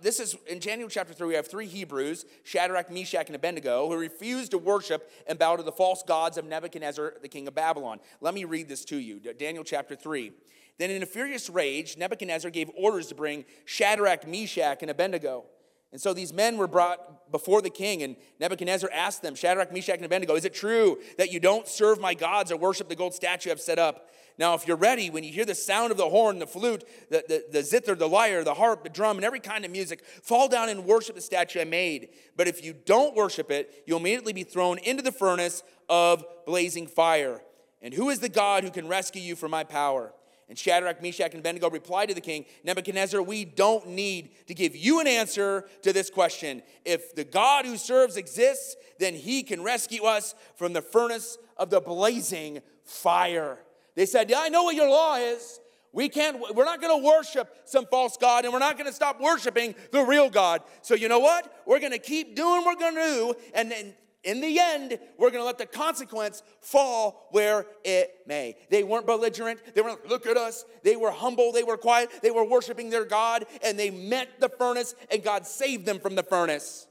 This is, in Daniel chapter 3, we have three Hebrews, Shadrach, Meshach, and Abednego, who refused to worship and bow to the false gods of Nebuchadnezzar, the king of Babylon. Let me read this to you, Daniel chapter 3. Then in a furious rage, Nebuchadnezzar gave orders to bring Shadrach, Meshach, and Abednego. And so these men were brought before the king, and Nebuchadnezzar asked them, Shadrach, Meshach, and Abednego, is it true that you don't serve my gods or worship the gold statue I've set up? Now, if you're ready, when you hear the sound of the horn, the flute, the zither, the lyre, the harp, the drum, and every kind of music, fall down and worship the statue I made. But if you don't worship it, you'll immediately be thrown into the furnace of blazing fire. And who is the God who can rescue you from my power? And Shadrach, Meshach, and Abednego replied to the king, Nebuchadnezzar, we don't need to give you an answer to this question. If the God who serves exists, then he can rescue us from the furnace of the blazing fire. They said, I know what your law is. We're not going to worship some false god, and we're not going to stop worshiping the real God. So you know what? We're going to keep doing what we're going to do, and then in the end, we're going to let the consequence fall where it may. They weren't belligerent. They weren't like, look at us. They were humble. They were quiet. They were worshiping their God, and they met the furnace, and God saved them from the furnace.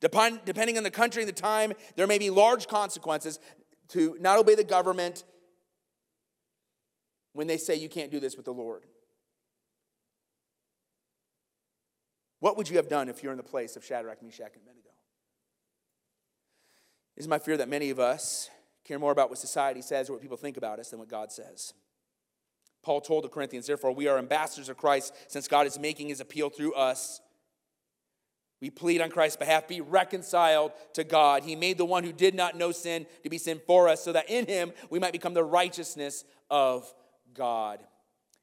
Depending on the country and the time, there may be large consequences to not obey the government when they say you can't do this with the Lord. What would you have done if you're in the place of Shadrach, Meshach, and Abednego? It is my fear that many of us care more about what society says or what people think about us than what God says. Paul told the Corinthians, therefore, we are ambassadors of Christ, since God is making his appeal through us. We plead on Christ's behalf, be reconciled to God. He made the one who did not know sin to be sin for us, so that in him we might become the righteousness of God.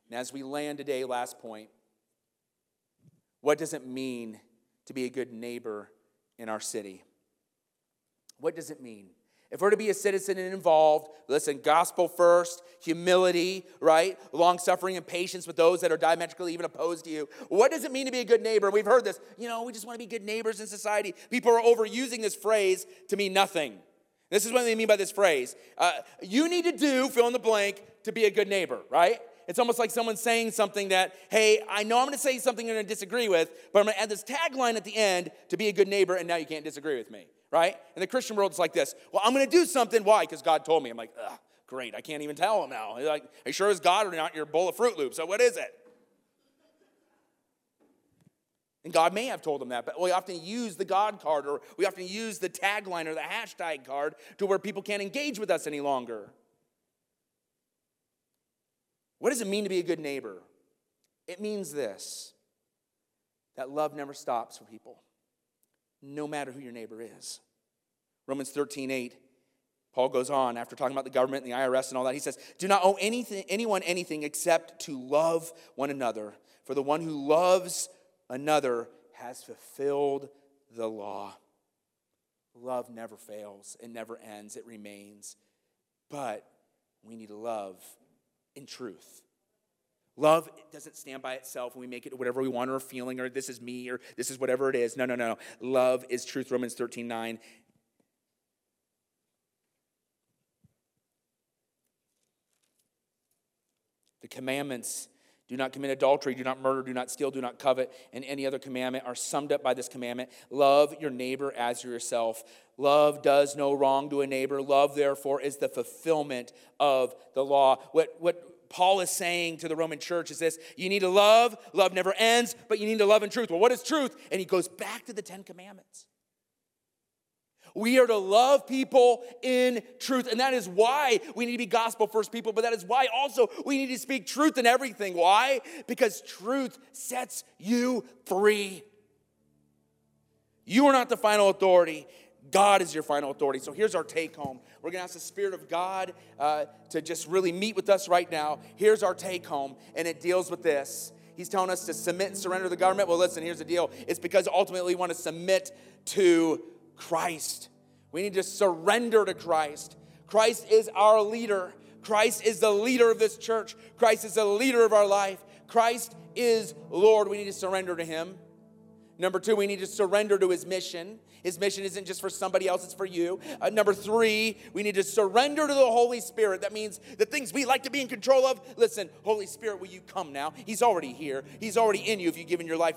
And as we land today, last point, what does it mean to be a good neighbor in our city? What does it mean? If we're to be a citizen and involved, listen, gospel first, humility, right? Long-suffering and patience with those that are diametrically even opposed to you. What does it mean to be a good neighbor? We've heard this. We just want to be good neighbors in society. People are overusing this phrase to mean nothing. This is what they mean by this phrase. You need to do, fill in the blank, to be a good neighbor, right? It's almost like someone saying something that, hey, I know I'm going to say something you're going to disagree with, but I'm going to add this tagline at the end to be a good neighbor, and now you can't disagree with me, right? In the Christian world, it's like this. Well, I'm going to do something. Why? Because God told me. I'm like, ugh, great. I can't even tell him now. He's like, are you sure it's God or not? Your bowl of Fruit Loops. So what is it? And God may have told him that, but we often use the God card, or we often use the tagline or the hashtag card to where people can't engage with us any longer. What does it mean to be a good neighbor? It means this, that love never stops for people, no matter who your neighbor is. Romans 13:8 Paul goes on, after talking about the government and the IRS and all that, he says, do not owe anyone anything except to love one another. For the one who loves another has fulfilled the law. Love never fails. It never ends. It remains. But we need to love in truth. Love doesn't stand by itself and we make it whatever we want or a feeling or this is me or this is whatever it is. No. Love is truth. Romans 13:9. The commandments, do not commit adultery, do not murder, do not steal, do not covet, and any other commandment are summed up by this commandment. Love your neighbor as yourself. Love does no wrong to a neighbor. Love, therefore, is the fulfillment of the law. What Paul is saying to the Roman church is this: you need to love. Love never ends, but you need to love in truth. Well, what is truth? And he goes back to the Ten Commandments. We are to love people in truth. And that is why we need to be gospel first people. But that is why also we need to speak truth in everything. Why? Because truth sets you free. You are not the final authority. God is your final authority. So here's our take home. We're going to ask the Spirit of God to just really meet with us right now. Here's our take home. And it deals with this. He's telling us to submit and surrender to the government. Well, listen, here's the deal. It's because ultimately we want to submit to Christ. We need to surrender to Christ. Christ is our leader. Christ is the leader of this church. Christ is the leader of our life. Christ is Lord. We need to surrender to him. Number two, we need to surrender to his mission. His mission isn't just for somebody else, it's for you. Number three, we need to surrender to the Holy Spirit. That means the things we like to be in control of. Listen, Holy Spirit, will you come now? He's already here. He's already in you if you've given your life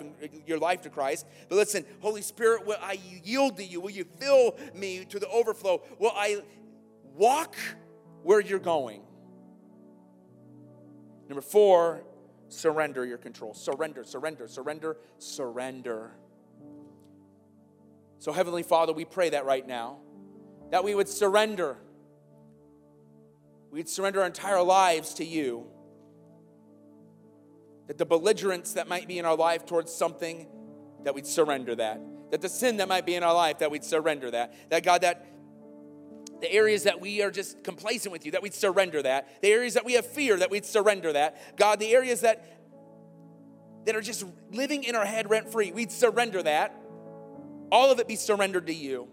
to Christ. But listen, Holy Spirit, will I yield to you? Will you fill me to the overflow? Will I walk where you're going? Number four, surrender your control. Surrender. So Heavenly Father, we pray that right now, that we would surrender. We'd surrender our entire lives to you. That the belligerence that might be in our life towards something, that we'd surrender that. That the sin that might be in our life, that we'd surrender that. That God, that the areas that we are just complacent with you, that we'd surrender that. The areas that we have fear, that we'd surrender that. God, the areas that are just living in our head rent-free, we'd surrender that. All of it be surrendered to you.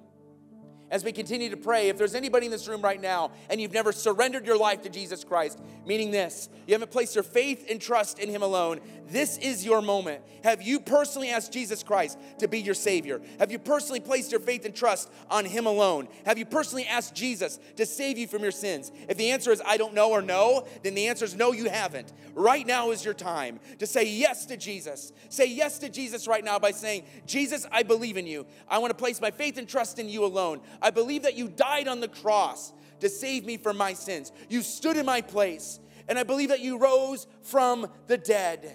As we continue to pray, if there's anybody in this room right now and you've never surrendered your life to Jesus Christ, meaning this, you haven't placed your faith and trust in him alone, this is your moment. Have you personally asked Jesus Christ to be your Savior? Have you personally placed your faith and trust on him alone? Have you personally asked Jesus to save you from your sins? If the answer is I don't know or no, then the answer is no, you haven't. Right now is your time to say yes to Jesus. Say yes to Jesus right now by saying, Jesus, I believe in you. I want to place my faith and trust in you alone. I believe that you died on the cross to save me from my sins. You stood in my place, and I believe that you rose from the dead.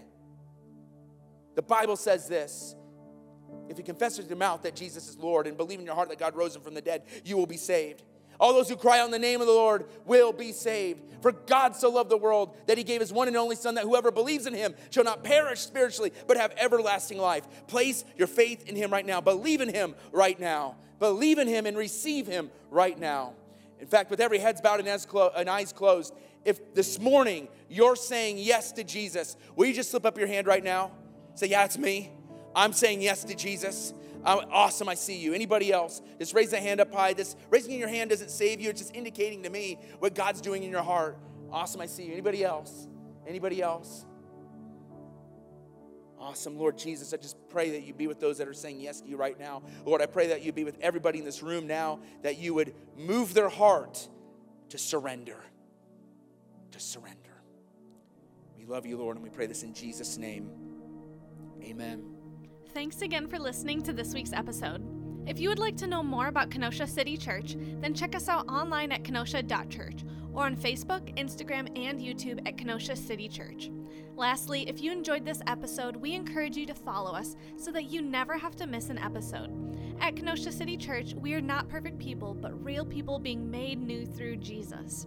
The Bible says this: if you confess with your mouth that Jesus is Lord and believe in your heart that God rose him from the dead, you will be saved. All those who cry out in the name of the Lord will be saved. For God so loved the world that he gave his one and only Son, that whoever believes in him shall not perish spiritually, but have everlasting life. Place your faith in him right now. Believe in him right now. Believe in him and receive him right now. In fact, with every head bowed and eyes closed, if this morning you're saying yes to Jesus, will you just slip up your hand right now? Say, yeah, it's me. I'm saying yes to Jesus. Awesome, I see you. Anybody else? Just raise that hand up high. This raising your hand doesn't save you. It's just indicating to me what God's doing in your heart. Awesome, I see you. Anybody else? Anybody else? Awesome, Lord Jesus, I just pray that you be with those that are saying yes to you right now. Lord, I pray that you be with everybody in this room now, that you would move their heart to surrender. To surrender. We love you, Lord, and we pray this in Jesus' name. Amen. Thanks again for listening to this week's episode. If you would like to know more about Kenosha City Church, then check us out online at kenosha.church or on Facebook, Instagram, and YouTube at Kenosha City Church. Lastly, if you enjoyed this episode, we encourage you to follow us so that you never have to miss an episode. At Kenosha City Church, we are not perfect people, but real people being made new through Jesus.